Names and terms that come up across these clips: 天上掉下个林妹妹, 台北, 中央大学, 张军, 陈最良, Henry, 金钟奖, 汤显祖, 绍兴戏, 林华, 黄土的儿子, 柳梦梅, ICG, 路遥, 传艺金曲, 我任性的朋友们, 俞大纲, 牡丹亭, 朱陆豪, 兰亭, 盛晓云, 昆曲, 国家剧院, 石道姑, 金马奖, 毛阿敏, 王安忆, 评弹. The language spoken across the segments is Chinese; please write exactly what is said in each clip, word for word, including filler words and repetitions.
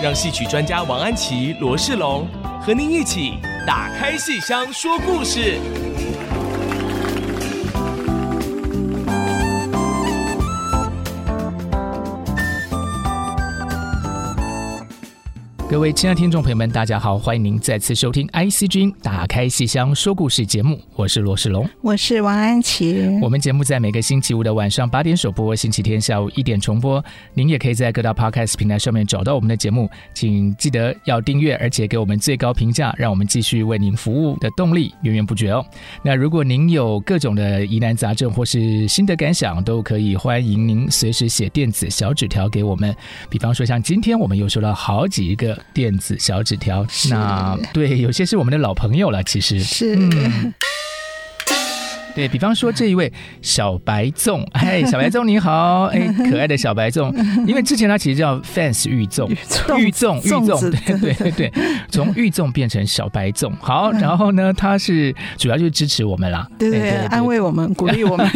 让戏曲专家王安祈、罗世龙和您一起打开戏箱说故事。各位亲爱的听众朋友们，大家好，欢迎您再次收听 I C G 打开戏箱说故事节目，我是罗世龙，我是王安祈。我们节目在每个星期五的晚上八点首播，星期天下午一点重播。您也可以在各大 podcast 平台上面找到我们的节目，请记得要订阅，而且给我们最高评价，让我们继续为您服务的动力源源不绝哦。那如果您有各种的疑难杂症或是新的感想，都可以欢迎您随时写电子小纸条给我们。比方说像今天我们又收到好几个电子小纸条，那对，有些是我们的老朋友了，其实是、嗯、对，比方说这一位小白粽，哎，小白粽你好，哎，可爱的小白粽，因为之前他其实叫 fans 玉粽，玉粽，玉粽，对对对，从玉粽变成小白粽，好，然后呢，他是主要就是支持我们啦，对对，安慰我们，鼓励我们，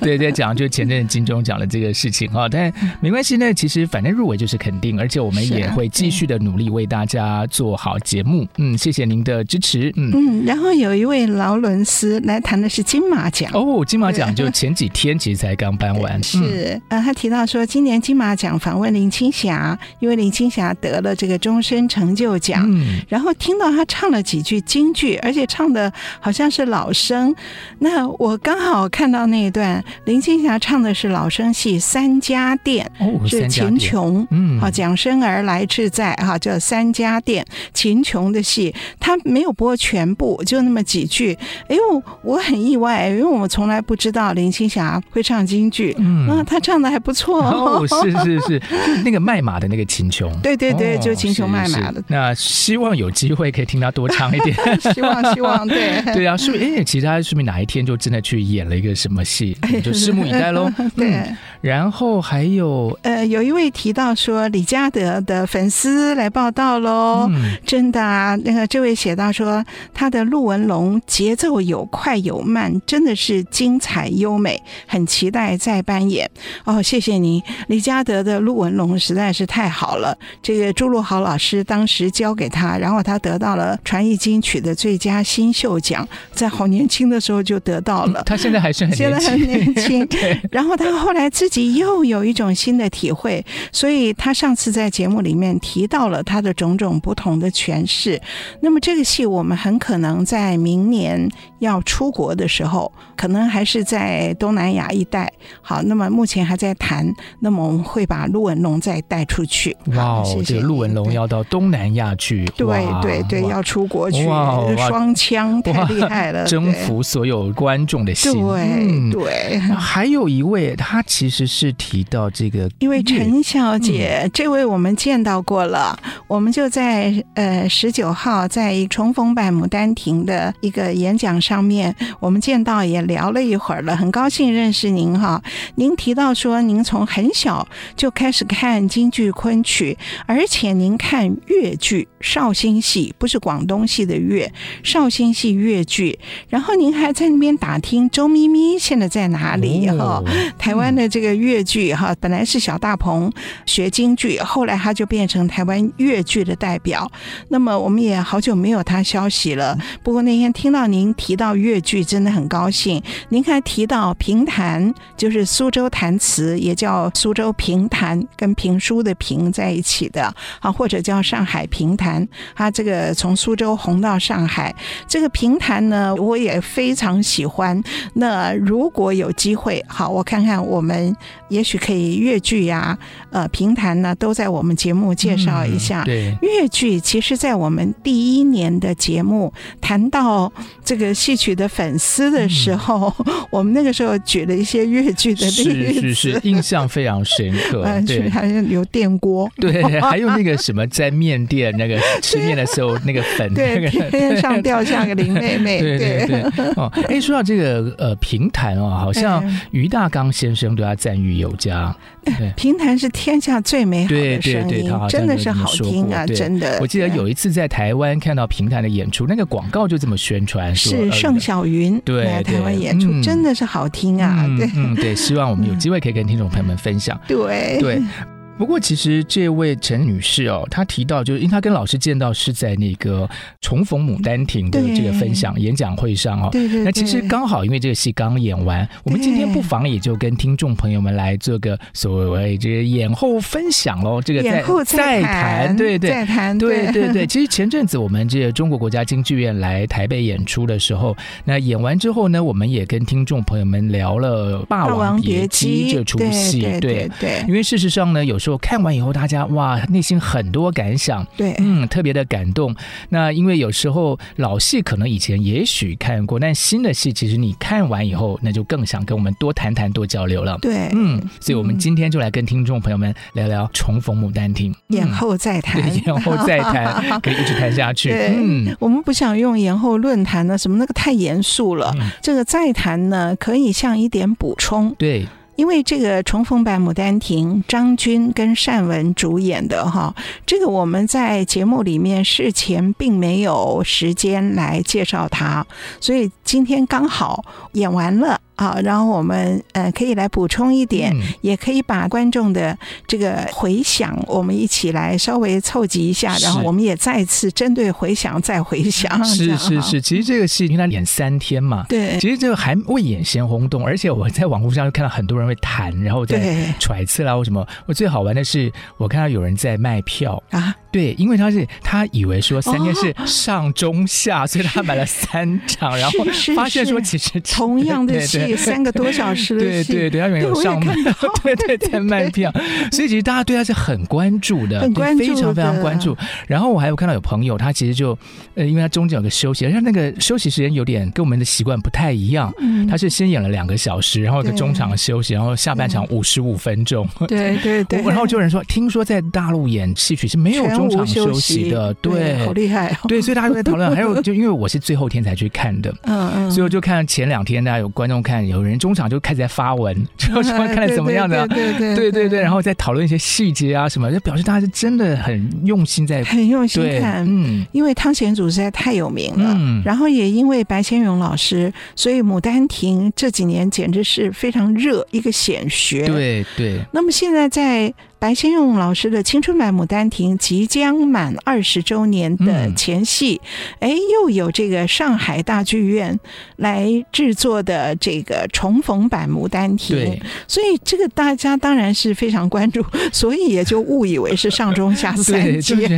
对对，讲就前阵金钟奖的这个事情哈，但没关系呢，其实反正入围就是肯定，而且我们也会继续的努力为大家做好节目，嗯，谢谢您的支持，嗯嗯，然后有一位劳伦斯来谈的是金马奖哦，金马奖就前几天其实才刚颁完，是、嗯呃、他提到说今年金马奖访问林青霞，因为林青霞得了这个终身成就奖、嗯、然后听到他唱了几句京剧，而且唱的好像是老生，那我刚好看到那一段林青霞唱的是老生戏三家店、哦、是秦琼、嗯、蒋生儿来志在叫三家店，秦琼的戏他没有播全部，就那么几句，哎呦，我很意外，因为我们从来不知道林青霞会唱京剧，嗯，啊，她唱的还不错哦，哦，是是是，那个卖马的那个秦琼，对对对，哦、就秦琼卖马的。那希望有机会可以听她多唱一点，希望希望，对对啊，说不定其实她说不定哪一天就真的去演了一个什么戏，就拭目以待喽。对、嗯，然后还有呃，有一位提到说李家德的粉丝来报道喽、嗯，真的啊，那个这位写到说他的陆文龙节奏有快有慢，真的是精彩优美，很期待再扮演哦，谢谢您，李家德的陆文龙实在是太好了，这个朱陆豪老师当时交给他，然后他得到了传艺金曲的最佳新秀奖，在好年轻的时候就得到了、嗯、他现在还是很年轻，现在很年轻然后他后来自己又有一种新的体会，所以他上次在节目里面提到了他的种种不同的诠释，那么这个戏我们很可能在明年要出国的时候，可能还是在东南亚一带。好，那么目前还在谈，那么我们会把陆文龙再带出去。哇，谢谢，这个陆文龙要到东南亚去，对对对，要出国去，双枪太厉害了，征服所有观众的心。对对、嗯，还有一位，他其实是提到这个，因为陈小姐、嗯，这位我们见到过了，我们就在呃十九号在重逢版牡丹亭的一个演讲上面。我们见到也聊了一会儿了，很高兴认识您哈。您提到说您从很小就开始看京剧昆曲，而且您看越剧绍兴戏，不是广东戏的越，绍兴戏越剧，然后您还在那边打听周咪咪现在在哪里哈、哦，台湾的这个越剧哈，本来是小大鹏学京剧，后来他就变成台湾越剧的代表，那么我们也好久没有他消息了，不过那天听到您提到越剧真的很高兴，您还提到评弹，就是苏州弹词，也叫苏州评弹，跟评书的评在一起的啊，或者叫上海评弹，它这个从苏州红到上海，这个评弹呢，我也非常喜欢。那如果有机会，好，我看看我们也许可以越剧呀、啊、呃评弹呢都在我们节目介绍一下、嗯、对，越剧其实在我们第一年的节目谈到这个戏曲的粉丝的时候、嗯、我们那个时候举了一些越剧的例子，是是是，印象非常深刻、嗯、对，还有油电锅，对，还有那个什么在面店那个吃面的时候那个粉，对，天上掉下个林妹妹，对对 对, 对、哦、诶，说到这个呃评弹哦，好像俞大纲先生对他赞誉有加，评弹是天下最美好的声音，对对对，他真的是好听啊，真的。我记得有一次在台湾看到评弹的演出，那个广告就这么宣传，是盛晓云来台湾演出、嗯、真的是好听啊、嗯、对、嗯、对，希望我们有机会可以跟听众朋友们分享、嗯、对对。不过其实这位陈女士哦，她提到就是因为她跟老师见到是在那个重逢牡丹亭的这个分享演讲会上哦，对对对，那其实刚好因为这个戏刚演完，我们今天不妨也就跟听众朋友们来做个所谓这个演后分享喽，这个演后再谈，对对再谈，对对 对, 对。其实前阵子我们这个中国国家京剧院来台北演出的时候，那演完之后呢，我们也跟听众朋友们聊了《霸王别姬》这出戏，对对 对, 对, 对。因为事实上呢，有说看完以后大家哇内心很多感想，对，嗯，特别的感动。那因为有时候老戏可能以前也许看过，但新的戏其实你看完以后那就更想跟我们多谈谈多交流了，对，嗯，所以我们今天就来跟听众朋友们聊聊重逢牡丹亭、嗯、演后再谈，对，演后再谈可以一直谈下去，对、嗯、我们不想用演后论坛呢什么那个太严肃了、嗯、这个再谈呢可以像一点补充，对，因为这个重逢版《牡丹亭》张军跟单文主演的哈，这个我们在节目里面事前并没有时间来介绍它，所以今天刚好演完了啊，然后我们呃可以来补充一点、嗯、也可以把观众的这个回响我们一起来稍微凑集一下，然后我们也再次针对回响再回响，是是是。其实这个戏因为它演三天嘛，对，其实这个还未演先轰动，而且我在网络上就看到很多人会谈，然后在揣测啦或什么。我最好玩的是我看到有人在卖票啊，对，因为他是他以为说三天是上中下、哦、所以他买了三场，然后发现说其实同样的戏三个多小时的戏，对对对，他原来有上卖，对对，在卖票，所以其实大家对他是很关注的，很关注的，非常非常关注。然后我还有看到有朋友，他其实就呃，因为他中间有个休息，而且那个休息时间有点跟我们的习惯不太一样，嗯、他是先演了两个小时，然后有个中场休息，然后下半场五十五分钟，对对对。然后就有人说，听说在大陆演戏曲是没有中场休息的，对，好厉害、哦，对，所以大家都在讨论。还有就因为我是最后天才去看的，嗯嗯，所以我就看前两天大家有观众看。有人中场就开始在发文，就说看了怎么样的、啊啊、对对对对 对, 对, 对, 对，然后再讨论一些细节啊什么，就表示大家是真的很用心在很用心看、嗯、因为汤显祖实在太有名了、嗯、然后也因为白先勇老师，所以牡丹亭这几年简直是非常热一个显学，对对。那么现在在白先勇老师的青春版《牡丹亭》即将满二十周年的前夕、嗯、诶，又有这个上海大剧院来制作的这个重逢版《牡丹亭》，所以这个大家当然是非常关注，所以也就误以为是上中下三节，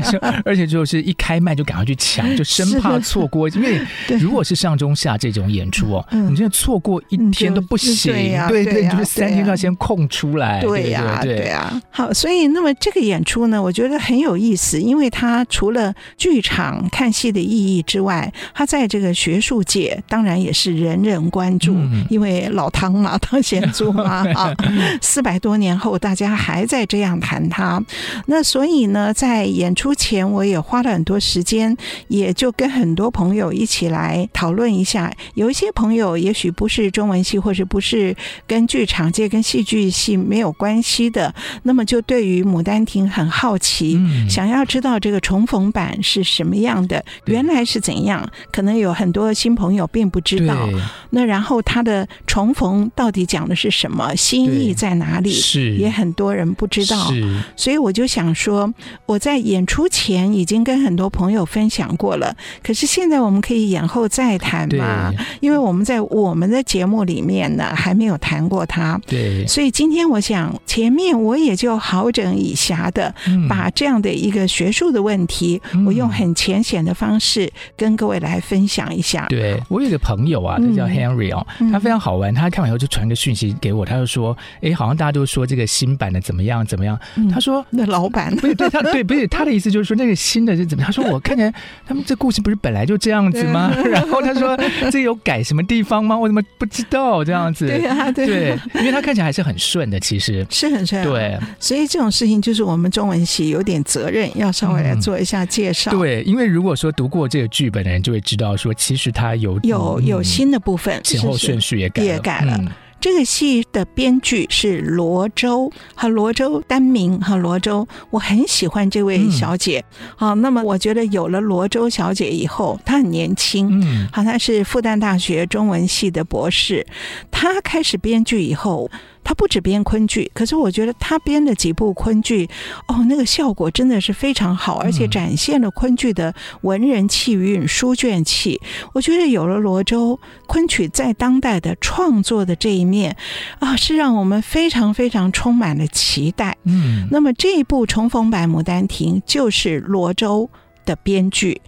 而且就是一开卖就赶快去抢，就生怕错过，因为如果是上中下这种演出哦，嗯、你真的错过一天都不行，对呀、啊、对 对, 对、啊，就是三天要先空出来，对呀、啊、对呀、啊。好。所以那么这个演出呢我觉得很有意思，因为它除了剧场看戏的意义之外，它在这个学术界当然也是人人关注、嗯、因为老汤嘛，汤显祖嘛啊，四百多年后大家还在这样谈它。那所以呢在演出前我也花了很多时间，也就跟很多朋友一起来讨论一下，有一些朋友也许不是中文系或者不是跟剧场界跟戏剧系没有关系的，那么就对于牡丹亭很好奇、嗯、想要知道这个重逢版是什么样的，原来是怎样，可能有很多新朋友并不知道，那然后它的重逢到底讲的是什么，新意在哪里，也很多人不知道。所以我就想说我在演出前已经跟很多朋友分享过了，可是现在我们可以演后再谈嘛，因为我们在我们的节目里面呢还没有谈过它，对，所以今天我想前面我也就好好整以暇的把这样的一个学术的问题，我用很浅显的方式跟各位来分享一下。对，我有一个朋友啊，他叫 Henry 哦，他非常好玩，他看完以后就传个讯息给我，他就说，哎，好像大家都说这个新版的怎么样怎么样，他说那老板不是对他对不是他的意思就是说那个新的是怎么样，他说我看起来他们这故事不是本来就这样子吗？然后他说这有改什么地方吗？我怎么不知道这样子？对啊，对啊，对，因为他看起来还是很顺的，其实是很顺、啊。对，所以这种事情就是我们中文系有点责任，要稍微来做一下介绍。嗯、对，因为如果说读过这个剧本的人，就会知道说，其实他有有有新的部分，前后顺序也改了，也改了。嗯，这个戏的编剧是罗州和罗州单名和罗州，我很喜欢这位小姐、嗯啊、那么我觉得有了罗州小姐以后，她很年轻、嗯啊、她是复旦大学中文系的博士，她开始编剧以后，她不只编昆剧，可是我觉得她编的几部昆剧哦，那个效果真的是非常好，而且展现了昆剧的文人气韵、书卷气。我觉得有了罗州，昆曲在当代的创作的这一面啊，是让我们非常非常充满了期待。嗯，那么这一部重逢版《牡丹亭》就是罗州的编剧。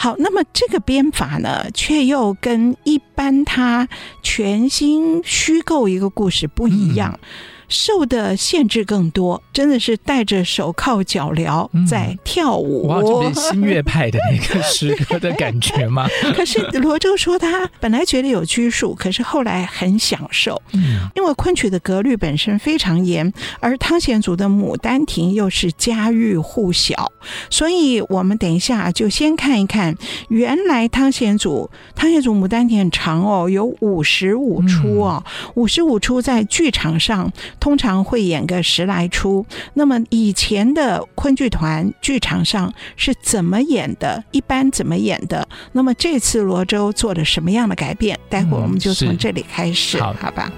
好，那么这个编法呢，却又跟一般他全新虚构一个故事不一样、嗯、受的限制更多，真的是戴着手铐脚镣在跳舞、嗯、哇，这是新月派的那个诗歌的感觉吗？可是罗州说他本来觉得有拘束，可是后来很享受、嗯、因为昆曲的格律本身非常严，而汤显祖的《牡丹亭》又是家喻户晓，所以我们等一下就先看一看原来汤显祖汤显祖牡丹亭很长哦，有五十五出哦，五十五出在剧场上通常会演个十来出，那么以前的昆剧团剧场上是怎么演的，一般怎么演的，那么这次罗州做了什么样的改变，待会我们就从这里开始、嗯、好, 好吧。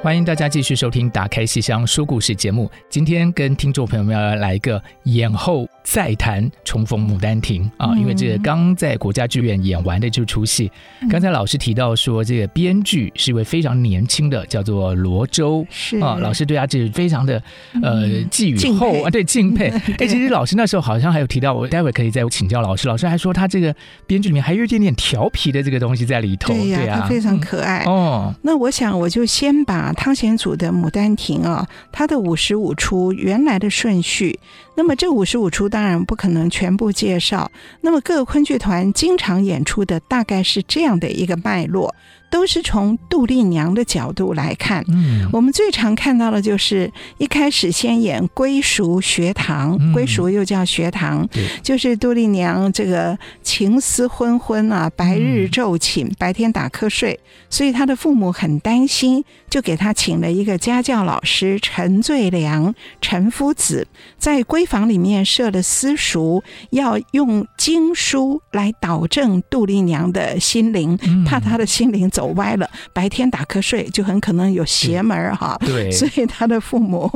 欢迎大家继续收听打开戏箱说故事节目，今天跟听众朋友们要来一个演后再谈重逢牡丹亭、啊、因为这个刚在国家剧院演完的这出戏，刚才老师提到说这个编剧是一位非常年轻的叫做罗州、啊、老师对他这非常的呃寄予厚啊，对，敬佩、欸、其实老师那时候好像还有提到，我待会可以再请教老师，老师还说他这个编剧里面还有一点点调皮的这个东西在里头，对呀、啊啊，他非常可爱、嗯哦、那我想我就先把汤显祖的《牡丹亭》啊，他的五十五出原来的顺序。那么这五十五出当然不可能全部介绍，那么各个昆剧团经常演出的大概是这样的一个脉络，都是从杜丽娘的角度来看、嗯、我们最常看到的就是一开始先演归塾学堂、嗯、归塾又叫学堂，就是杜丽娘这个情思昏昏啊，白日昼寝、嗯、白天打瞌睡，所以她的父母很担心，就给她请了一个家教老师陈最良陈夫子，在闺房里面设了私塾，要用经书来导正杜丽娘的心灵、嗯、怕她的心灵走歪了，白天打瞌睡就很可能有邪门哈。对，所以他的父母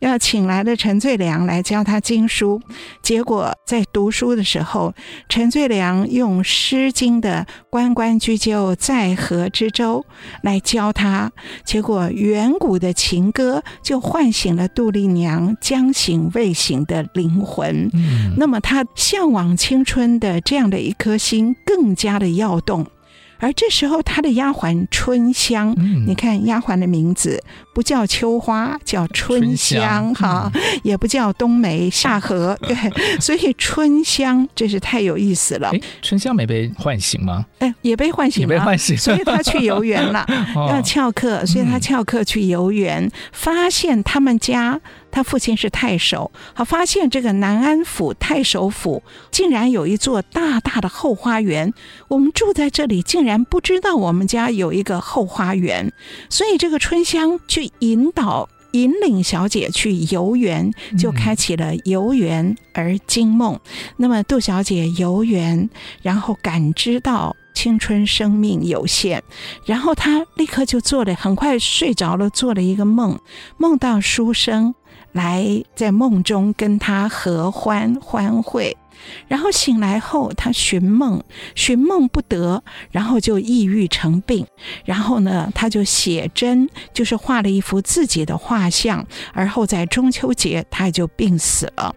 要请来了陈最良来教他经书，结果在读书的时候，陈最良用诗经的关关雎鸠在河之洲来教他，结果远古的情歌就唤醒了杜丽娘将醒未醒的灵魂、嗯、那么他向往青春的这样的一颗心更加的跃动，而这时候他的丫鬟春香、嗯、你看丫鬟的名字不叫秋花叫春香哈、嗯，也不叫冬梅夏荷，对，所以春香真是太有意思了。春香没被唤醒吗？也被唤醒了，也被唤醒，所以他去游园了要翘课，所以他翘课去游园、嗯、发现他们家他父亲是太守，好，发现这个南安府太守府竟然有一座大大的后花园，我们住在这里竟然不知道我们家有一个后花园，所以这个春香去引导引领小姐去游园，就开启了游园而惊梦。那么杜小姐游园，然后感知到青春生命有限，然后她立刻就做了，很快睡着了，做了一个梦，梦到书生来在梦中跟她合欢欢会，然后醒来后她寻梦，寻梦不得，然后就抑郁成病，然后呢她就写真，就是画了一幅自己的画像，而后在中秋节她就病死了。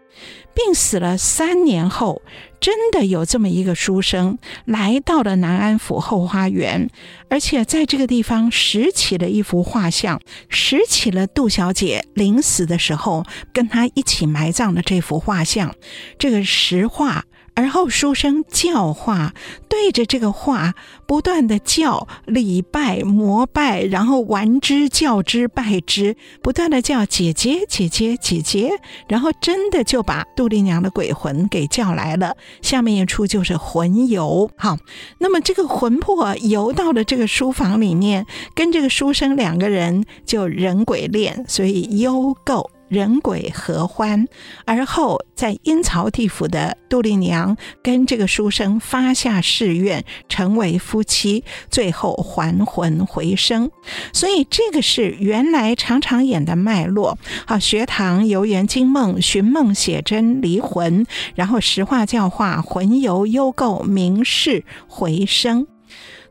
病死了三年后，真的有这么一个书生来到了南安府后花园，而且在这个地方拾起了一幅画像，拾起了杜小姐临死的时候跟她一起埋葬的这幅画像，这个石画。而后书生教化，对着这个画不断的教礼拜膜拜，然后玩之教之拜之，不断的叫姐姐姐姐姐姐，然后真的就把杜丽娘的鬼魂给叫来了。下面一出就是魂游。好，那么这个魂魄游到了这个书房里面，跟这个书生两个人就人鬼恋，所以幽媾人鬼合欢。而后在阴曹地府的杜丽娘跟这个书生发下誓愿，成为夫妻，最后还魂回生。所以这个是原来常常演的脉络。好，学堂、游园惊梦、寻梦、写真、离魂，然后石化、教化、魂游、幽媾、明示、回生。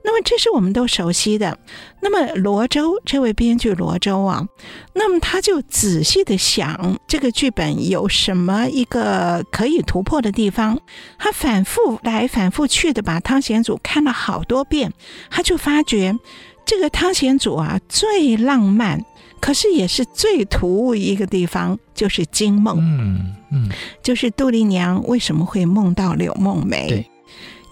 那么这是我们都熟悉的。那么罗周，这位编剧罗周啊，那么他就仔细的想这个剧本有什么一个可以突破的地方。他反复来反复去的把汤显祖看了好多遍，他就发觉这个汤显祖啊最浪漫，可是也是最突兀一个地方，就是惊梦。嗯嗯，就是杜丽娘为什么会梦到柳梦梅？对，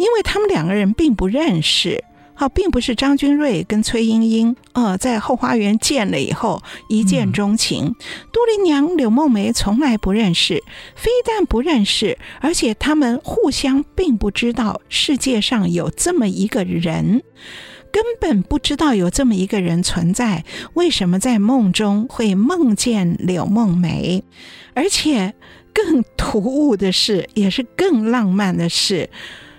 因为他们两个人并不认识。好，并不是张君瑞跟崔莺莺，呃，在后花园见了以后一见钟情。嗯、杜丽娘、柳梦梅从来不认识，非但不认识，而且他们互相并不知道世界上有这么一个人，根本不知道有这么一个人存在。为什么在梦中会梦见柳梦梅？而且更突兀的是，也是更浪漫的是，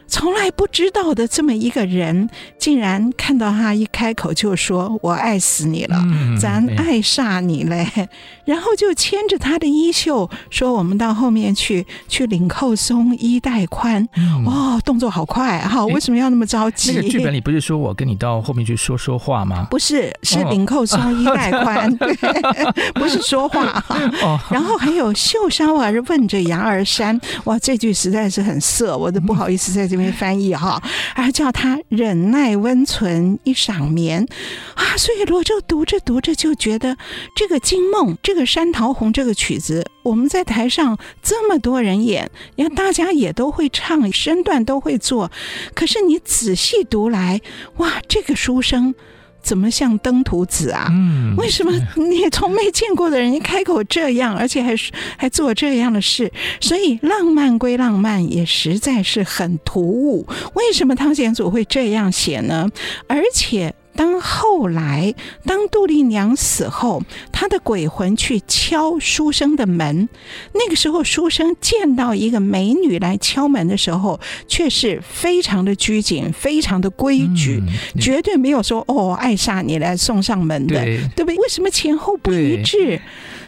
从来不知道的这么一个人，竟然看到他一开口就说我爱死你了、嗯、咱爱煞你嘞、嗯、然后就牵着他的衣袖说我们到后面去，去领扣松衣带宽、嗯、哦，动作好快哈、哦！为什么要那么着急？那个剧本里不是说我跟你到后面去说说话吗？不是，是领扣松衣带宽、哦、不是说话、哦、然后还有秀梢儿问着羊儿山，哇，这句实在是很色，我都不好意思在这、嗯这边翻译哈，而叫他忍耐温存一晌眠啊，所以罗周读着读着就觉得这个《惊梦》这个《山桃红》这个曲子，我们在台上这么多人演，大家也都会唱，身段都会做，可是你仔细读来，哇，这个书生怎么像登徒子啊、嗯、为什么你从没见过的人一开口这样，而且 还, 还做这样的事。所以浪漫归浪漫，也实在是很突兀。为什么汤显祖会这样写呢？而且当后来当杜丽娘死后，她的鬼魂去敲书生的门，那个时候书生见到一个美女来敲门的时候，却是非常的拘谨，非常的规矩、嗯、绝对没有说哦爱煞你来送上门的， 对, 对不对？为什么前后不一致？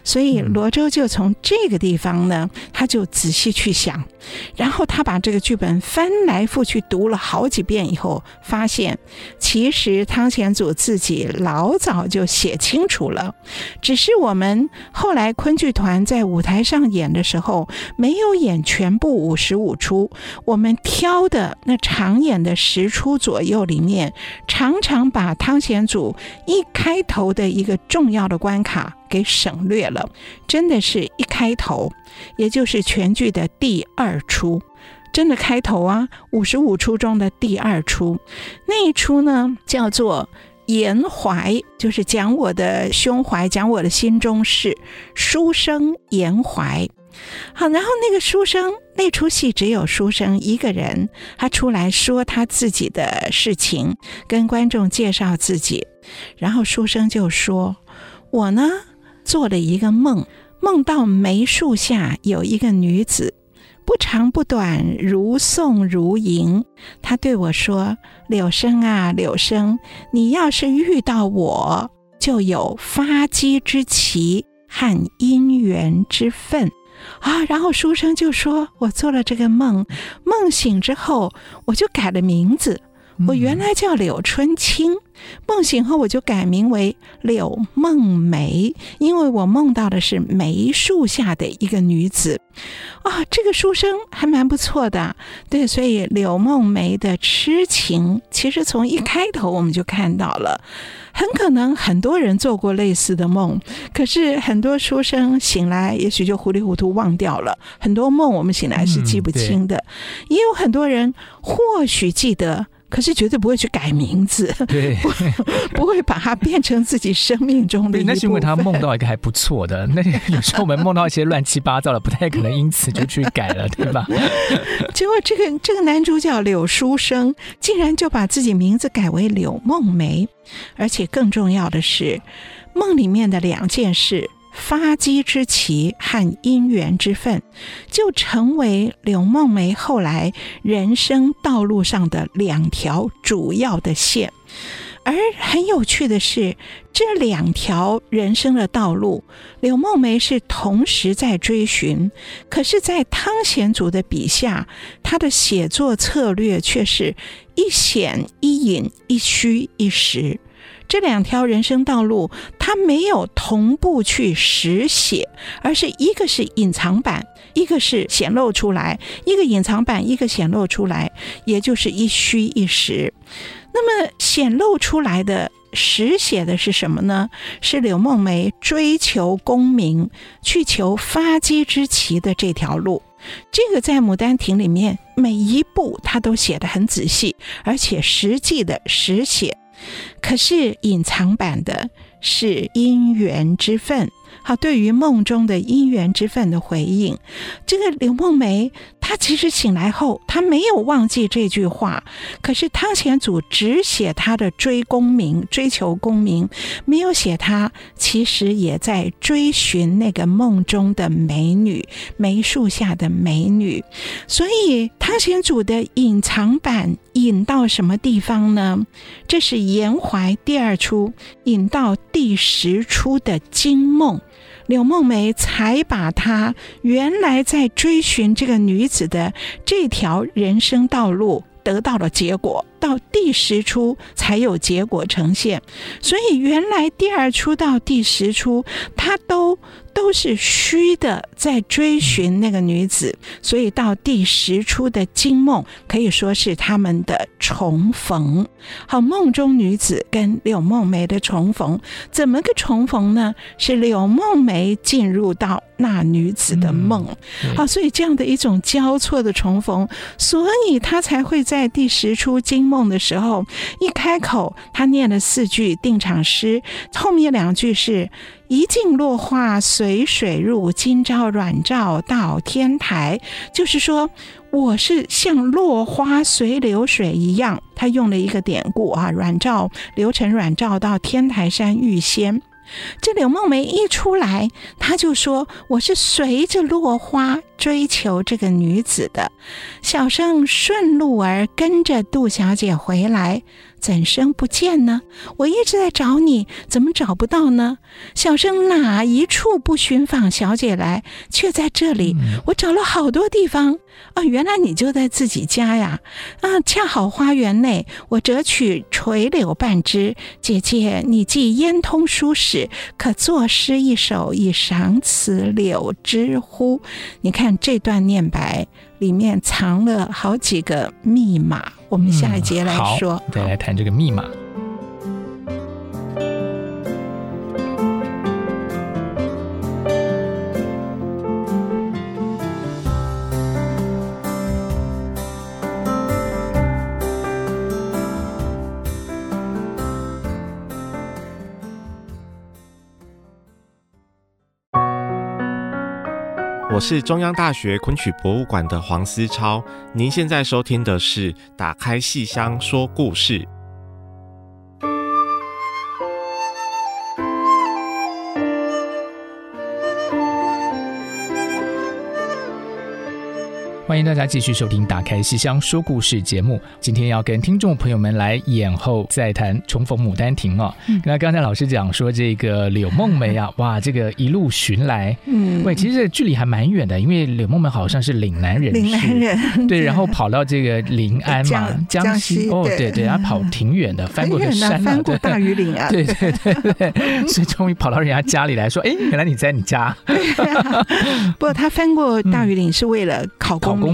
所以罗周就从这个地方呢，他就仔细去想，然后他把这个剧本翻来覆去读了好几遍以后，发现其实汤显祖自己老早就写清楚了，只是我们后来昆剧团在舞台上演的时候，没有演全部五十五出，我们挑的那常演的十出左右里面，常常把汤显祖一开头的一个重要的关卡给省略了，真的是一开头，也就是全剧的第二出，真的开头啊，五十五出中的第二出，那一出呢叫做言怀，就是讲我的胸怀，讲我的心中事，书生言怀。好，然后那个书生，那出戏只有书生一个人，他出来说他自己的事情，跟观众介绍自己，然后书生就说，我呢做了一个梦，梦到梅树下有一个女子，不长不短，如宋如银。她对我说，柳生啊柳生，你要是遇到我，就有发迹之奇和姻缘之分啊。然后书生就说，我做了这个梦，梦醒之后我就改了名字，我原来叫柳春青，梦醒后我就改名为柳梦梅，因为我梦到的是梅树下的一个女子啊、哦，这个书生还蛮不错的。对，所以柳梦梅的痴情其实从一开头我们就看到了，很可能很多人做过类似的梦，可是很多书生醒来也许就糊里糊涂忘掉了，很多梦我们醒来是记不清的、嗯、也有很多人或许记得，可是绝对不会去改名字，对，不, 不会把它变成自己生命中的一部分。对，那是因为他梦到一个还不错的，那有时候我们梦到一些乱七八糟的，不太可能因此就去改了，对吧？结果这个这个男主角柳书生竟然就把自己名字改为柳梦梅，而且更重要的是，梦里面的两件事，发迹之奇和姻缘之分，就成为柳梦梅后来人生道路上的两条主要的线。而很有趣的是，这两条人生的道路，柳梦梅是同时在追寻，可是在汤显祖的笔下，他的写作策略却是一显一隐，一虚一实。这两条人生道路它没有同步去实写，而是一个是隐藏版，一个是显露出来，一个隐藏版，一个显露出来，也就是一虚一实。那么显露出来的实写的是什么呢？是柳梦梅追求功名，去求发迹之奇的这条路。这个在《牡丹亭》里面每一步它都写得很仔细，而且实际的实写。可是隐藏版的是姻缘之分，好，对于梦中的姻缘之分的回应。这个柳梦梅她其实醒来后她没有忘记这句话，可是汤显祖只写她的追功名，追求功名，没有写她其实也在追寻那个梦中的美女，梅树下的美女。所以汤显祖的隐藏版引到什么地方呢？这是颜槐第二出引到第十出的惊梦，柳梦梅才把她原来在追寻这个女子的这条人生道路得到了结果，到第十出才有结果呈现。所以原来第二出到第十出她都都是虚的在追寻那个女子，所以到第十出的惊梦可以说是他们的重逢。好，梦中女子跟柳梦梅的重逢，怎么个重逢呢？是柳梦梅进入到那女子的梦、嗯、好，所以这样的一种交错的重逢，所以她才会在第十出惊梦的时候一开口她念了四句定场诗，后面两句是一径落花随水入，今朝软照到天台，就是说我是像落花随流水一样，他用了一个典故啊，软照流程软照到天台山遇仙。这柳梦梅一出来，她就说我是随着落花追求这个女子的，小生顺路而跟着杜小姐回来，怎生不见呢？我一直在找你，怎么找不到呢？小生哪一处不寻访小姐来，却在这里，我找了好多地方啊，原来你就在自己家呀！啊，恰好花园内，我折取垂柳半枝，姐姐你既焉通书史，可作诗一首以赏此柳枝乎？你看这段念白里面藏了好几个密码，我们下一节来说、嗯、好，再来谈这个密码。我是中央大学昆曲博物馆的黄思超，您现在收听的是打开戏箱说故事。欢迎大家继续收听打开戏箱说故事节目，今天要跟听众朋友们来演后再谈重逢牡丹亭哦。嗯、那刚才老师讲说这个柳梦梅啊，哇，这个一路寻来，嗯，喂，其实这距离还蛮远的，因为柳梦梅好像是岭南人士，岭南人，对，然后跑到这个临安嘛，江 西, 江西哦，对对，他跑挺远的，翻过个山、啊，翻过大庾岭啊，对对对对，所以终于跑到人家家里来说，哎，原来你在你家。不过他翻过大庾岭是为了考。考功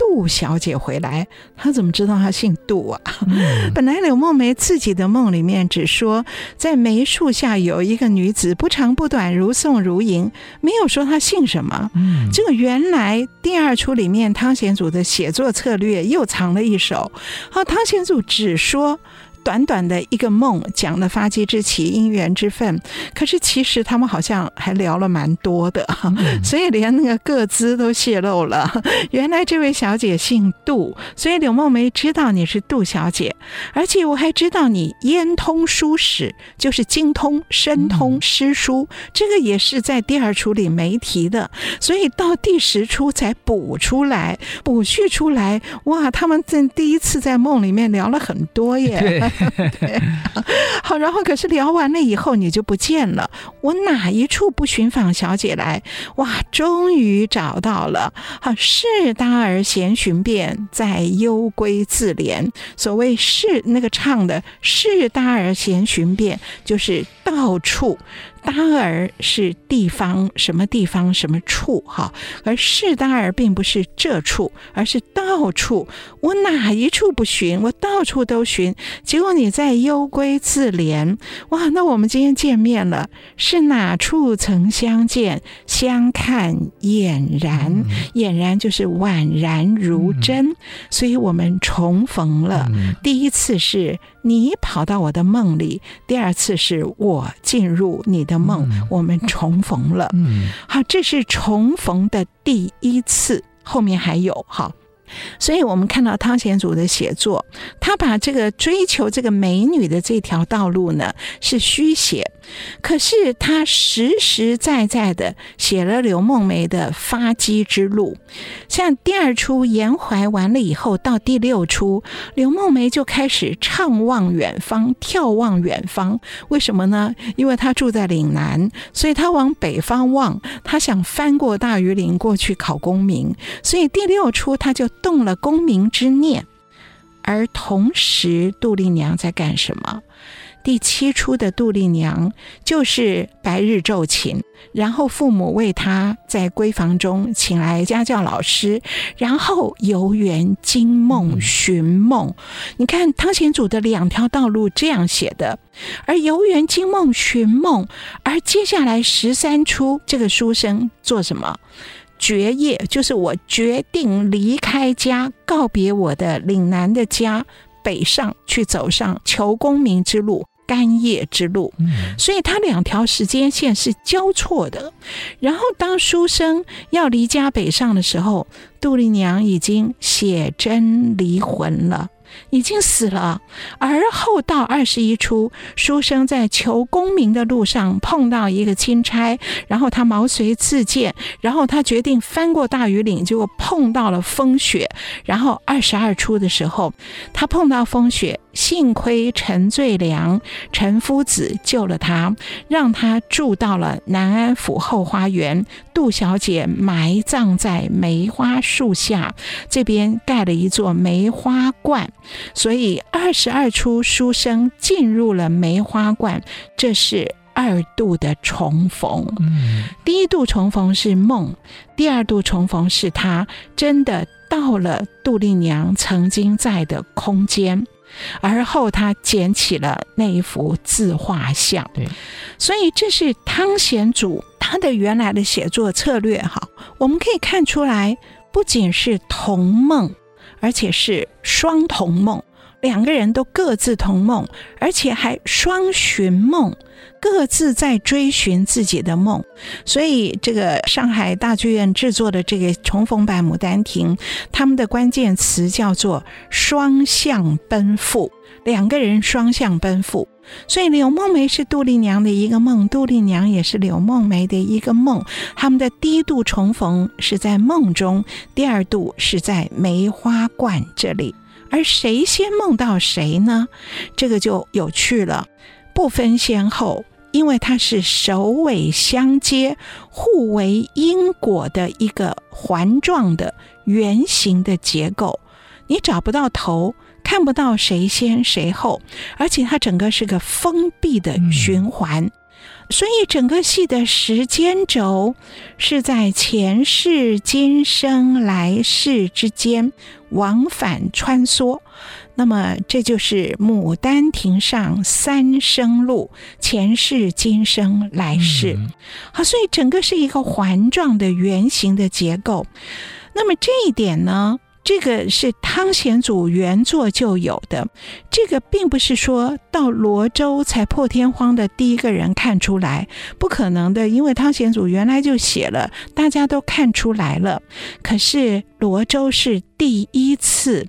杜小姐回来，她怎么知道她姓杜啊？嗯、本来柳梦梅自己的梦里面只说在梅树下有一个女子，不长不短，如宋如银，没有说她姓什么。嗯，这个原来第二出里面汤显祖的写作策略又藏了一手，好，汤显祖只说短短的一个梦，讲了发迹之奇，因缘之分，可是其实他们好像还聊了蛮多的，嗯、所以连那个个资都泄露了，原来这位小姐姓杜，所以柳梦梅知道你是杜小姐，而且我还知道你焉通书史，就是精通深通诗书，嗯、这个也是在第二出里没提的，所以到第十出才补出来补续出来。哇，他们在第一次在梦里面聊了很多耶。对对，好，然后可是聊完了以后你就不见了，我哪一处不寻访小姐来？哇，终于找到了。好，适当而闲寻遍，在幽闺自怜。所谓适，那个唱的适当而闲寻遍，就是到处。当而是地方，什么地方什么处哈，而是当而并不是这处，而是到处。我哪一处不寻？我到处都寻。结果你在幽闺自怜。哇，那我们今天见面了，是哪处曾相见？相看俨然，俨然就是宛然如真。所以我们重逢了。第一次是你跑到我的梦里，第二次是我进入你的梦，嗯、我们重逢了。嗯，好，这是重逢的第一次，后面还有哈。所以我们看到汤显祖的写作，他把这个追求这个美女的这条道路呢是虚写，可是他实实在在的写了柳梦梅的发迹之路。像第二出延怀完了以后，到第六出柳梦梅就开始怅望远方，眺望远方。为什么呢？因为她住在岭南，所以她往北方望，她想翻过大庾岭过去考功名，所以第六出她就动了功名之念。而同时杜丽娘在干什么？第七出的杜丽娘就是白日奏琴，然后父母为她在闺房中请来家教老师，然后游园惊梦寻梦。你看汤显祖的两条道路这样写的，而游园惊梦寻梦，而接下来十三出这个书生做什么？决业，就是我决定离开家，告别我的岭南的家，北上去走上求功名之路，干业之路。所以他两条时间线是交错的。然后当书生要离家北上的时候，杜丽娘已经写真离魂了，已经死了。而后到二十一出，书生在求功名的路上碰到一个钦差，然后他毛遂自荐，然后他决定翻过大庾岭，结果碰到了风雪。然后二十二出的时候，他碰到风雪，幸亏陈最良陈夫子救了他，让他住到了南安府后花园，杜小姐埋葬在梅花树下，这边盖了一座梅花观。所以二十二出书生进入了梅花观，这是二度的重逢。嗯，第一度重逢是梦，第二度重逢是他真的到了杜丽娘曾经在的空间，而后他捡起了那一幅自画像。所以这是汤显祖他的原来的写作策略。好，我们可以看出来，不仅是同梦，而且是双同梦，两个人都各自同梦，而且还双寻梦，各自在追寻自己的梦。所以这个上海大剧院制作的这个重逢版牡丹亭，他们的关键词叫做双向奔赴，两个人双向奔赴。所以柳梦梅是杜丽娘的一个梦，杜丽娘也是柳梦梅的一个梦，他们的第一度重逢是在梦中，第二度是在梅花观这里。而谁先梦到谁呢？这个就有趣了，不分先后，因为它是首尾相接，互为因果的一个环状的圆形的结构，你找不到头，看不到谁先谁后，而且它整个是个封闭的循环、嗯、所以整个戏的时间轴是在前世今生来世之间往返穿梭。那么这就是牡丹亭上三生路，前世今生来世、嗯、好，所以整个是一个环状的圆形的结构。那么这一点呢，这个是汤显祖原作就有的，这个并不是说到罗州才破天荒的第一个人看出来，不可能的，因为汤显祖原来就写了，大家都看出来了。可是罗州是第一次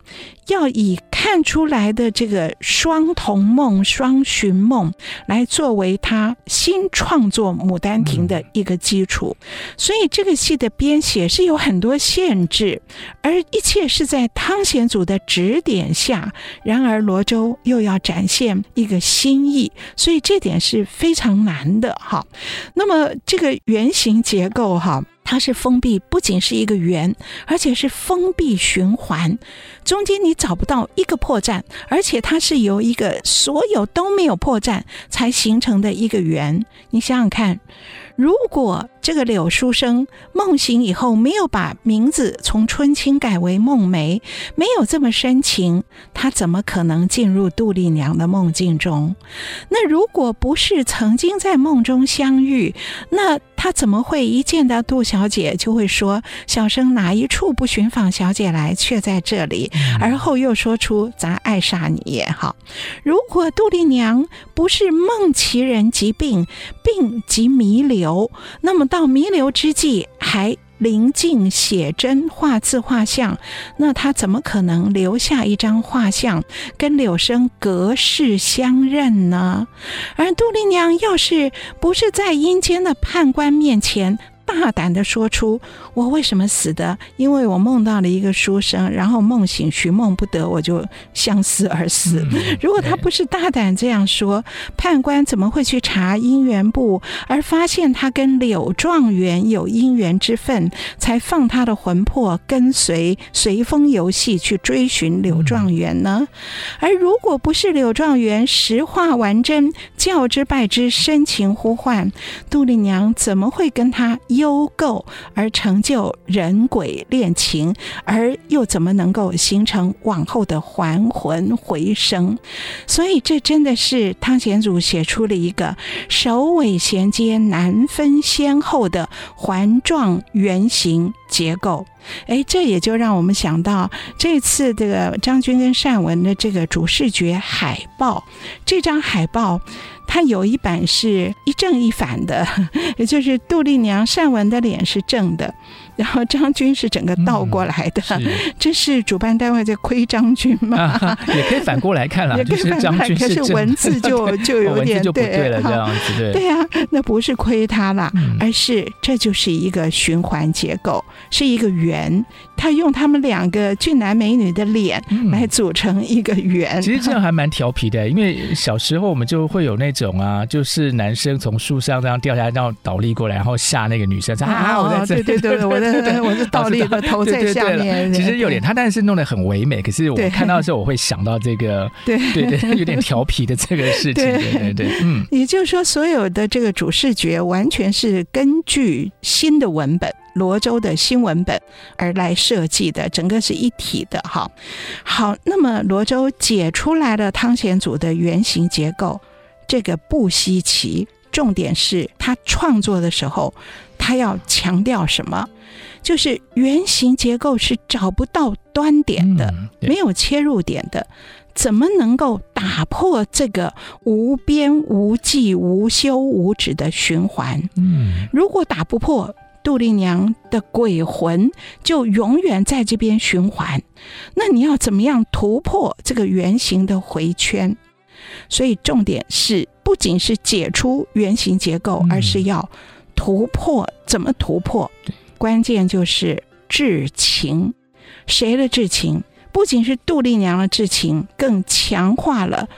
要以看出来的这个双同梦双寻梦来作为他新创作牡丹亭的一个基础，所以这个戏的编写是有很多限制，而一切是在汤显祖的指点下，然而罗州又要展现一个新意，所以这点是非常难的。好，那么这个圆形结构哈，它是封闭，不仅是一个圆，而且是封闭循环，中间你找不到一个破绽，而且它是由一个所有都没有破绽才形成的一个圆。你想想看，如果这个柳书生梦醒以后没有把名字从春青改为梦梅，没有这么深情，他怎么可能进入杜丽娘的梦境中？那如果不是曾经在梦中相遇，那他怎么会一见到杜小姐就会说小生哪一处不寻访小姐来，却在这里，而后又说出咱爱杀你也好。如果杜丽娘不是梦其人疾病，病即弥留，那么到弥留之际还临近写真画自画像，那他怎么可能留下一张画像跟柳生隔世相认呢？而杜丽娘要是不是在阴间的判官面前大胆地说出我为什么死的，因为我梦到了一个书生，然后梦醒寻梦不得，我就相思而死、嗯、如果他不是大胆这样说，判官怎么会去查姻缘簿，而发现他跟柳状元有姻缘之分，才放他的魂魄跟随随风游戏去追寻柳状元呢、嗯、而如果不是柳状元实话完真，教之拜之，深情呼唤，杜丽娘怎么会跟他幽媾而成就人鬼恋情，而又怎么能够形成往后的还魂回生？所以这真的是汤显祖写出了一个首尾衔接难分先后的环状圆形结构。诶，这也就让我们想到这次这个张军跟单文的这个主视觉海报，这张海报它有一版是一正一反的，也就是杜丽娘单文的脸是正的，然后张军是整个倒过来的、嗯、是这是主办单位在亏张军吗、啊、也可以反过来看了，也可以反过来看、就是、可是文字就就有点、哦、文字就不对了，对这样子 对, 对啊，那不是亏他了、嗯、而是这就是一个循环结构，是一个圆，他用他们两个俊男美女的脸来组成一个圆、嗯、其实这样还蛮调皮的，因为小时候我们就会有那种啊，就是男生从树上这样掉下来，然后倒立过来，然后吓那个女生、啊啊、我在这，对对对，我在对对对，我是倒立的头在下面，其实有点他，但是弄得很唯美，可是我看到的时候我会想到这个，对对对，有点调皮的这个事情，对对对，嗯，也就是说所有的这个主视觉完全是根据新的文本，罗州的新文本而来设计的，整个是一体的。好，好，那么罗州解出来了汤显祖的圆形结构，这个不稀奇，重点是他创作的时候他要强调什么，就是圆形结构是找不到端点的、嗯、没有切入点的，怎么能够打破这个无边无际无休无止的循环？嗯，如果打不破，杜丽娘的鬼魂就永远在这边循环。那你要怎么样突破这个圆形的回圈？所以重点是不仅是解出圆形结构，而是要突破。怎么突破？关键就是至情。谁的至情？不仅是杜丽娘的至情，更强化了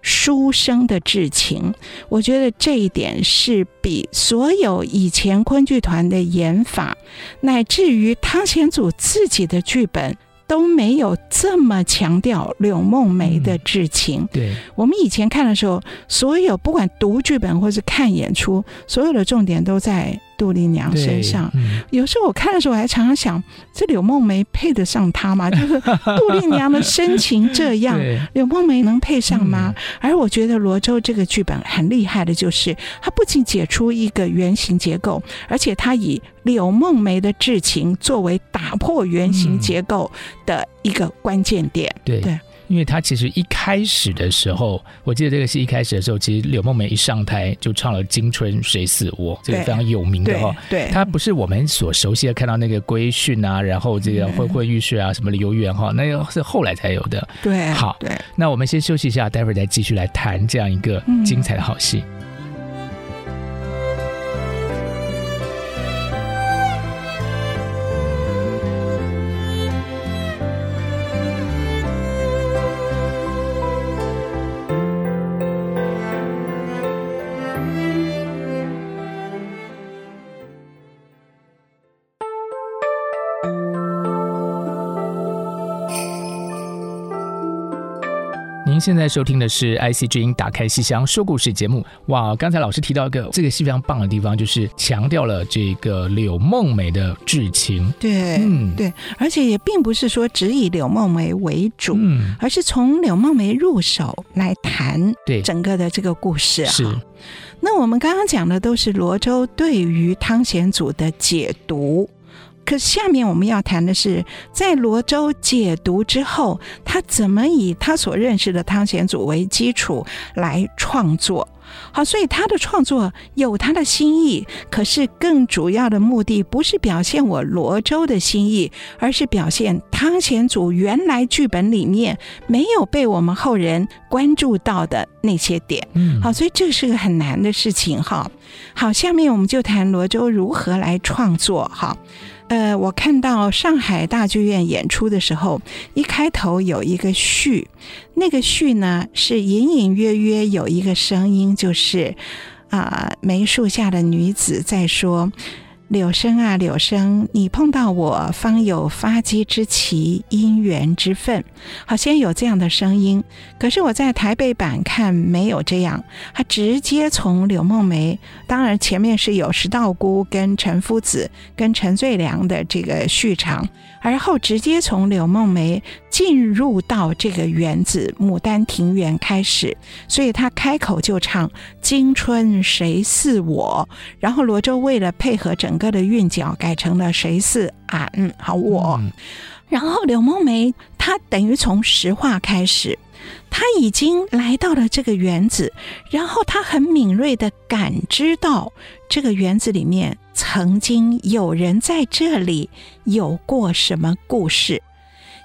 书生的至情。我觉得这一点是比所有以前昆剧团的演法，乃至于汤显祖自己的剧本，都没有这么强调柳梦梅的至情、嗯、对，我们以前看的时候，所有不管读剧本或是看演出，所有的重点都在杜丽娘身上、嗯、有时候我看的时候我还常常想，这柳梦梅配得上她吗？就是杜丽娘的深情这样柳梦梅能配上吗、嗯、而我觉得罗州这个剧本很厉害的，就是它不仅解出一个圆形结构，而且它以柳梦梅的至情作为打破圆形结构的一个关键点、嗯、对, 对，因为他其实一开始的时候，我记得这个戏一开始的时候，其实柳梦梅一上台就唱了今春谁似我，这个非常有名的、哦、对, 对，他不是我们所熟悉的看到那个规训啊，然后这个昏昏欲睡啊什么的游园、哦、那是后来才有的。对，好，对，那我们先休息一下，待会儿再继续来谈这样一个精彩的好戏、嗯。您现在收听的是 I C G 打开戏箱说故事节目。哇，刚才老师提到一个这个戏非常棒的地方，就是强调了这个柳梦梅的至情。对、嗯、对，而且也并不是说只以柳梦梅为主、嗯、而是从柳梦梅入手来谈整个的这个故事、啊、是。那我们刚刚讲的都是罗州对于汤显祖的解读，可下面我们要谈的是，在罗州解读之后，他怎么以他所认识的汤显祖为基础来创作。好，所以他的创作有他的心意，可是更主要的目的不是表现我罗州的心意，而是表现汤显祖原来剧本里面没有被我们后人关注到的那些点。好，所以这是个很难的事情。好，下面我们就谈罗州如何来创作。好，呃，我看到上海大剧院演出的时候，一开头有一个序，那个序呢是隐隐约约有一个声音，就是啊、呃，梅树下的女子在说，柳生啊柳生，你碰到我方有发迹之奇，姻缘之分。好，先有这样的声音，可是我在台北版看没有这样，他直接从柳梦梅，当然前面是有石道姑跟陈夫子跟陈最良的这个序场，而后直接从柳梦梅进入到这个园子牡丹庭园开始，所以他开口就唱今春谁似我，然后罗州为了配合整个的韵脚改成了谁似俺、嗯、好我、嗯、然后柳梦梅她等于从实话开始，她已经来到了这个园子，然后她很敏锐地感知到这个园子里面曾经有人在这里有过什么故事，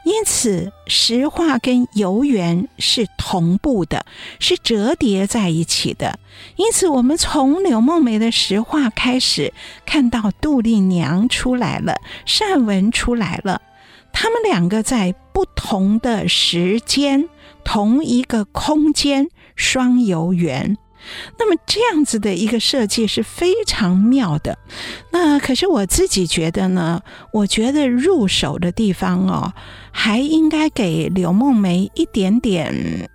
因此实话跟游园是同步的，是折叠在一起的。因此我们从柳梦梅的实话开始，看到杜丽娘出来了，单文出来了，他们两个在不同的时间同一个空间双游园。那么这样子的一个设计是非常妙的。那可是我自己觉得呢，我觉得入手的地方哦，还应该给柳梦梅一点点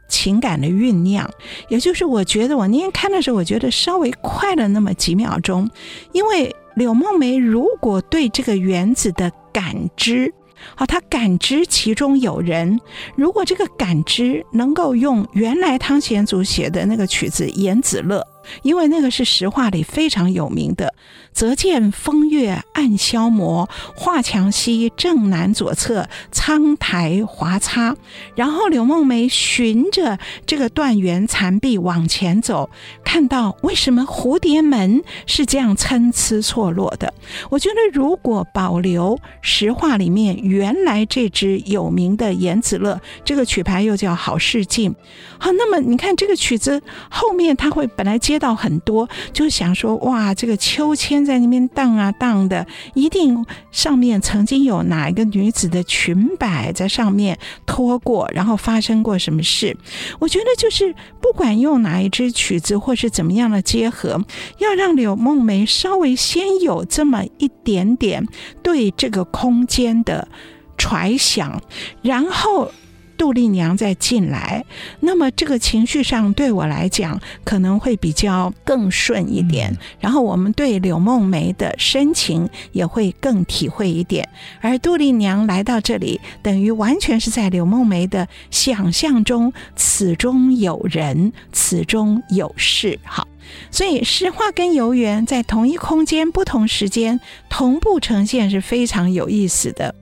情感的酝酿，也就是我觉得我那天看的时候，我觉得稍微快了那么几秒钟，因为柳梦梅如果对这个园子的感知，好，他感知其中有人，如果这个感知能够用原来汤显祖写的那个曲子《言子乐》因为那个是石画里非常有名的，则见风月暗消磨，画墙西正南左侧苍苔滑擦。然后柳梦梅循着这个断垣残壁往前走，看到为什么蝴蝶门是这样参差错落的。我觉得如果保留石画里面原来这支有名的颜子乐，这个曲牌又叫好事近，好，那么你看这个曲子后面他会本来接到很多，就想说哇，这个秋千在那边荡啊荡的，一定上面曾经有哪一个女子的裙摆在上面拖过，然后发生过什么事。我觉得就是不管用哪一支曲子或是怎么样的结合，要让柳梦梅稍微先有这么一点点对这个空间的揣想，然后杜丽娘再进来，那么这个情绪上对我来讲可能会比较更顺一点、嗯、然后我们对柳梦梅的深情也会更体会一点。而杜丽娘来到这里，等于完全是在柳梦梅的想象中，此中有人，此中有事。好，所以诗画跟游园在同一空间不同时间同步呈现是非常有意思的。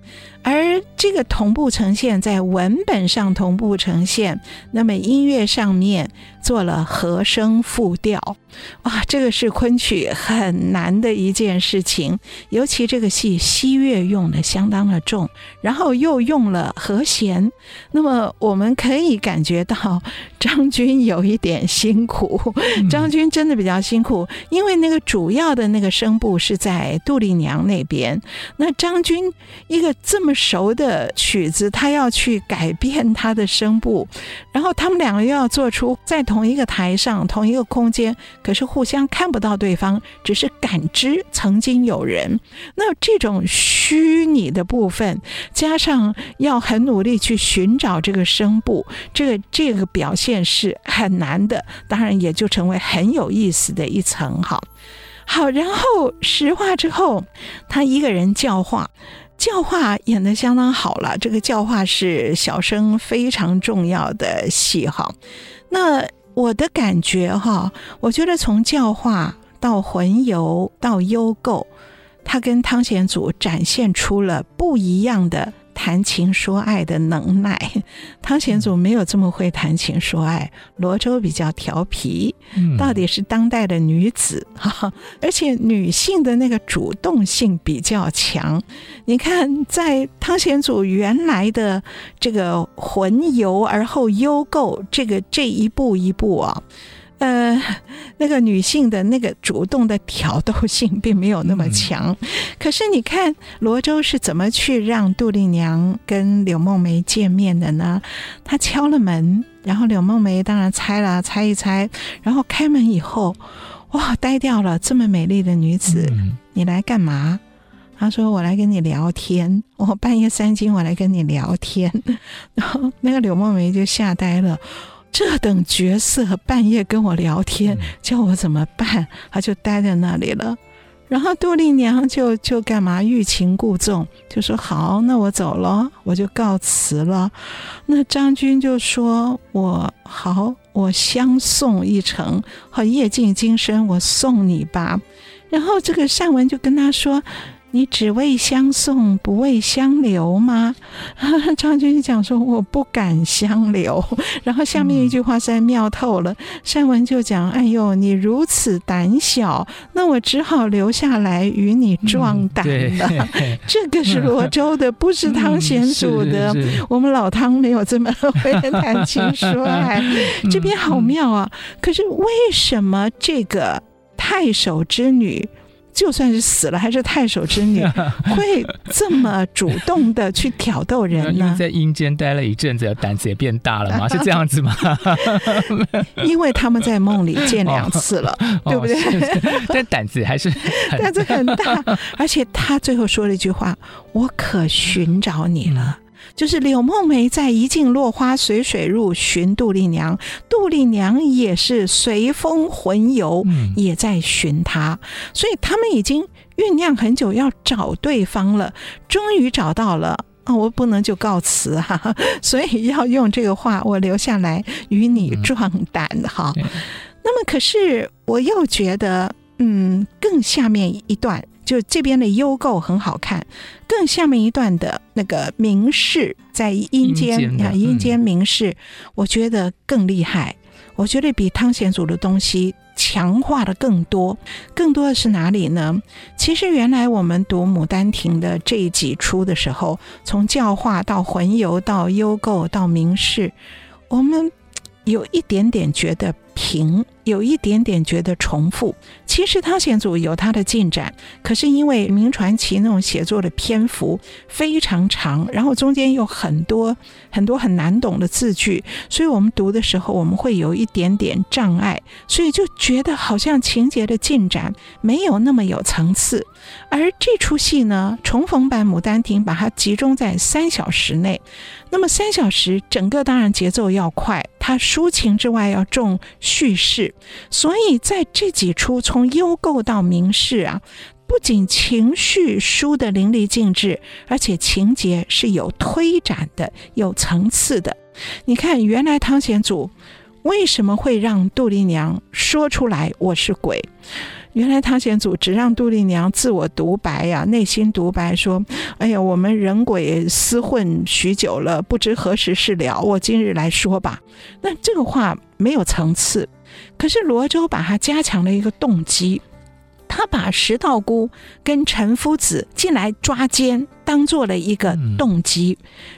而这个同步呈现在文本上同步呈现，那么音乐上面做了和声复调，哇，这个是昆曲很难的一件事情，尤其这个戏西乐用的相当的重，然后又用了和弦，那么我们可以感觉到张军有一点辛苦，张军真的比较辛苦，因为那个主要的那个声部是在杜丽娘那边，那张军一个这么熟的曲子，他要去改变他的声部，然后他们两个又要做出在同一个台上同一个空间，可是互相看不到对方，只是感知曾经有人，那这种虚拟的部分加上要很努力去寻找这个声部，这个这个表现是很难的，当然也就成为很有意思的一层。好好，然后石化之后他一个人教化，教化演得相当好了，这个教化是小生非常重要的戏哈。那我的感觉哈，我觉得从教化到魂游到幽构，他跟汤显祖展现出了不一样的谈情说爱的能耐。汤显祖没有这么会谈情说爱，罗州比较调皮，到底是当代的女子、嗯、而且女性的那个主动性比较强。你看在汤显祖原来的这个魂游而后幽构，这个这一步一步啊呃，那个女性的那个主动的挑逗性并没有那么强、嗯、可是你看罗州是怎么去让杜丽娘跟柳梦梅见面的呢？她敲了门，然后柳梦梅当然猜了，猜一猜，然后开门以后，哇，呆掉了，这么美丽的女子、嗯、你来干嘛？他说我来跟你聊天，我半夜三更我来跟你聊天，然后那个柳梦梅就吓呆了，这等角色半夜跟我聊天，叫我怎么办？他就待在那里了。然后杜丽娘就就干嘛欲擒故纵，就说好，那我走了，我就告辞了。那张军就说我好，我相送一程，好，夜尽今生，我送你吧。然后这个善文就跟他说，你只为相送不为相留吗？张军讲说我不敢相留，然后下面一句话实在妙透了、嗯、善文就讲，哎呦，你如此胆小，那我只好留下来与你壮胆了、嗯、这个是罗州的、嗯、不是汤显祖的、嗯、我们老汤没有这么会谈情说爱、嗯、这边好妙啊、嗯、可是为什么这个太守之女，就算是死了还是太守之女会这么主动的去挑逗人呢？因为在阴间待了一阵子，胆子也变大了嘛，是这样子吗？因为他们在梦里见两次了、哦、对不对、哦、但胆子还是胆子很大。而且他最后说了一句话，我可寻找你了、嗯，就是柳梦梅在一径落花随水入寻杜丽娘，杜丽娘也是随风魂游、嗯、也在寻她，所以他们已经酝酿很久要找对方了，终于找到了、哦、我不能就告辞、啊、所以要用这个话，我留下来与你壮胆、嗯、好，那么可是我又觉得嗯，更下面一段就这边的幽构很好看，更下面一段的那个明示在阴间阴间,、啊、阴间明示、嗯、我觉得更厉害，我觉得比汤显祖的东西强化的更多。更多的是哪里呢？其实原来我们读《牡丹亭》的这一集出的时候，从教化到魂游到幽构到明示，我们有一点点觉得平，有一点点觉得重复。其实汤显祖有他的进展，可是因为明传奇那种写作的篇幅非常长，然后中间有很多很多很难懂的字句，所以我们读的时候我们会有一点点障碍，所以就觉得好像情节的进展没有那么有层次。而这出戏呢，重逢版《牡丹亭》把它集中在三小时内，那么三小时整个当然节奏要快，它抒情之外要重叙事，所以在这几出从幽构到明示啊，不仅情绪抒得淋漓尽致，而且情节是有推展的，有层次的。你看原来汤显祖为什么会让杜丽娘说出来我是鬼，原来汤显祖只让杜丽娘自我独白啊，内心独白说，哎呀，我们人鬼厮混许久了，不知何时是了，我今日来说吧。那这个话没有层次，可是罗州把它加强了一个动机，他把石道姑跟陈夫子进来抓奸当做了一个动机，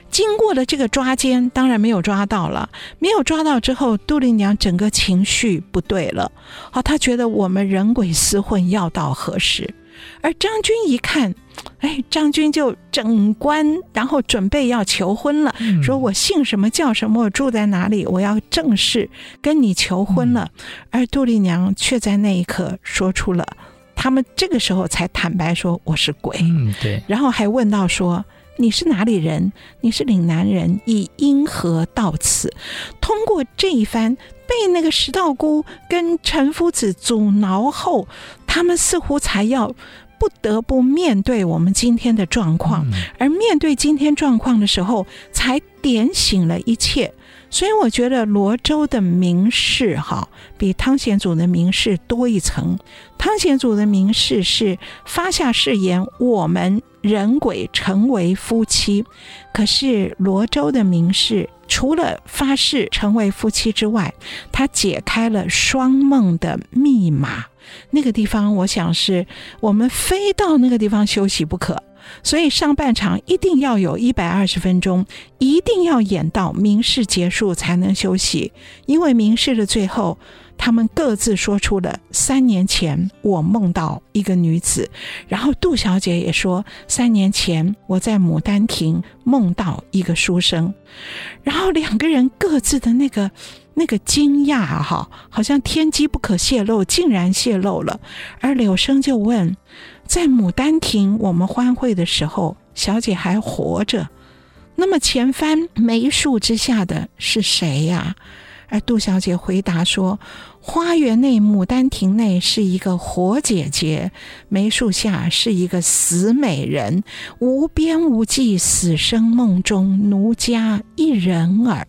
经过了这个抓奸，当然没有抓到了，没有抓到之后，杜丽娘整个情绪不对了，好，她觉得我们人鬼厮混要到何时？而张君一看，哎，张君就整官，然后准备要求婚了，嗯、说我姓什么叫什么，我住在哪里，我要正式跟你求婚了。嗯、而杜丽娘却在那一刻说出了。他们这个时候才坦白说我是鬼、嗯、对，然后还问到说你是哪里人，你是岭南人，以因何到此。通过这一番被那个石道姑跟陈夫子阻挠后，他们似乎才要不得不面对我们今天的状况、嗯、而面对今天状况的时候才点醒了一切。所以我觉得罗州的明示哈，比汤显祖的明示多一层。汤显祖的明示是发下誓言，我们人鬼成为夫妻。可是罗州的明示除了发誓成为夫妻之外，他解开了双梦的密码。那个地方我想是我们非到那个地方休息不可。所以上半场一定要有一百二十分钟，一定要演到明示结束才能休息，因为明示的最后他们各自说出了三年前我梦到一个女子，然后杜小姐也说三年前我在牡丹亭梦到一个书生，然后两个人各自的那个那个惊讶哈，好像天机不可泄露，竟然泄露了。而柳生就问，在牡丹亭我们欢会的时候，小姐还活着，那么前番梅树之下的是谁呀、啊？而杜小姐回答说，花园内牡丹亭内是一个活姐姐，梅树下是一个死美人，无边无际死生梦中奴家一人耳。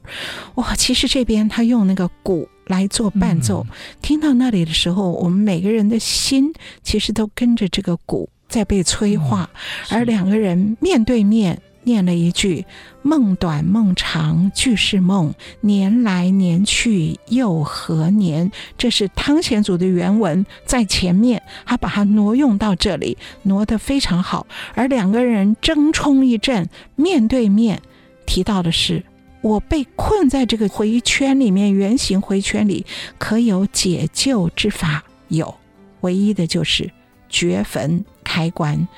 哇，其实这边他用那个鼓来做伴奏、嗯、听到那里的时候，我们每个人的心其实都跟着这个鼓在被催化、嗯、而两个人面对面念了一句，梦短梦长俱是梦，年来年去又何年。这是汤显祖的原文在前面，他把它挪用到这里，挪得非常好。而两个人争冲一阵，面对面提到的是，我被困在这个回圈里面，圆形回圈里，可有解救之法？有，唯一的就是掘坟开棺。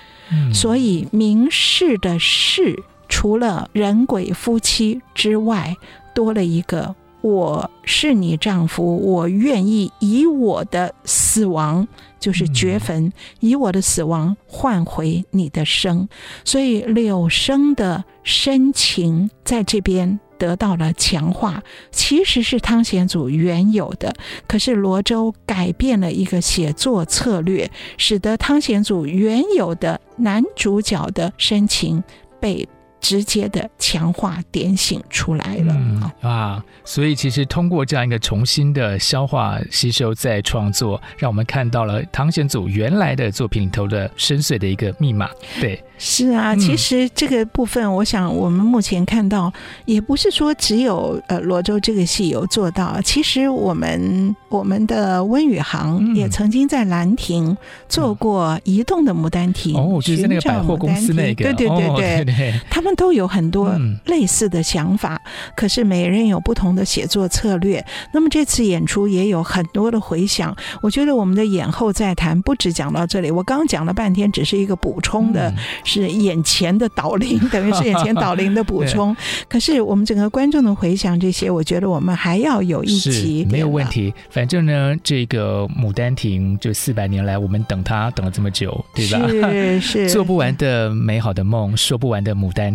所以明示的示除了人鬼夫妻之外，多了一个我是你丈夫，我愿意以我的死亡，就是掘坟，以我的死亡换回你的生。所以柳生的深情在这边得到了强化，其实是汤显祖原有的，可是罗州改变了一个写作策略，使得汤显祖原有的男主角的深情被直接的强化点醒出来了、嗯、啊！所以其实通过这样一个重新的消化吸收再创作，让我们看到了唐显祖原来的作品里头的深邃的一个密码。对，是啊、嗯、其实这个部分我想我们目前看到也不是说只有、呃、罗州这个戏有做到，其实我们我们的温宇航也曾经在兰亭做过移动的牡丹亭、嗯、哦，就是那个百货公司那个，对对对 对,、哦、对, 对，他们都有很多类似的想法、嗯、可是每人有不同的写作策略。那么这次演出也有很多的回响，我觉得我们的演后再谈不只讲到这里，我刚讲了半天只是一个补充的、嗯、是眼前的导聆，等于是眼前导聆的补充可是我们整个观众的回响，这些我觉得我们还要有一集，没有问题。反正呢这个牡丹亭就四百年来我们等它等了这么久，对吧？是是做不完的美好的梦，说不完的牡丹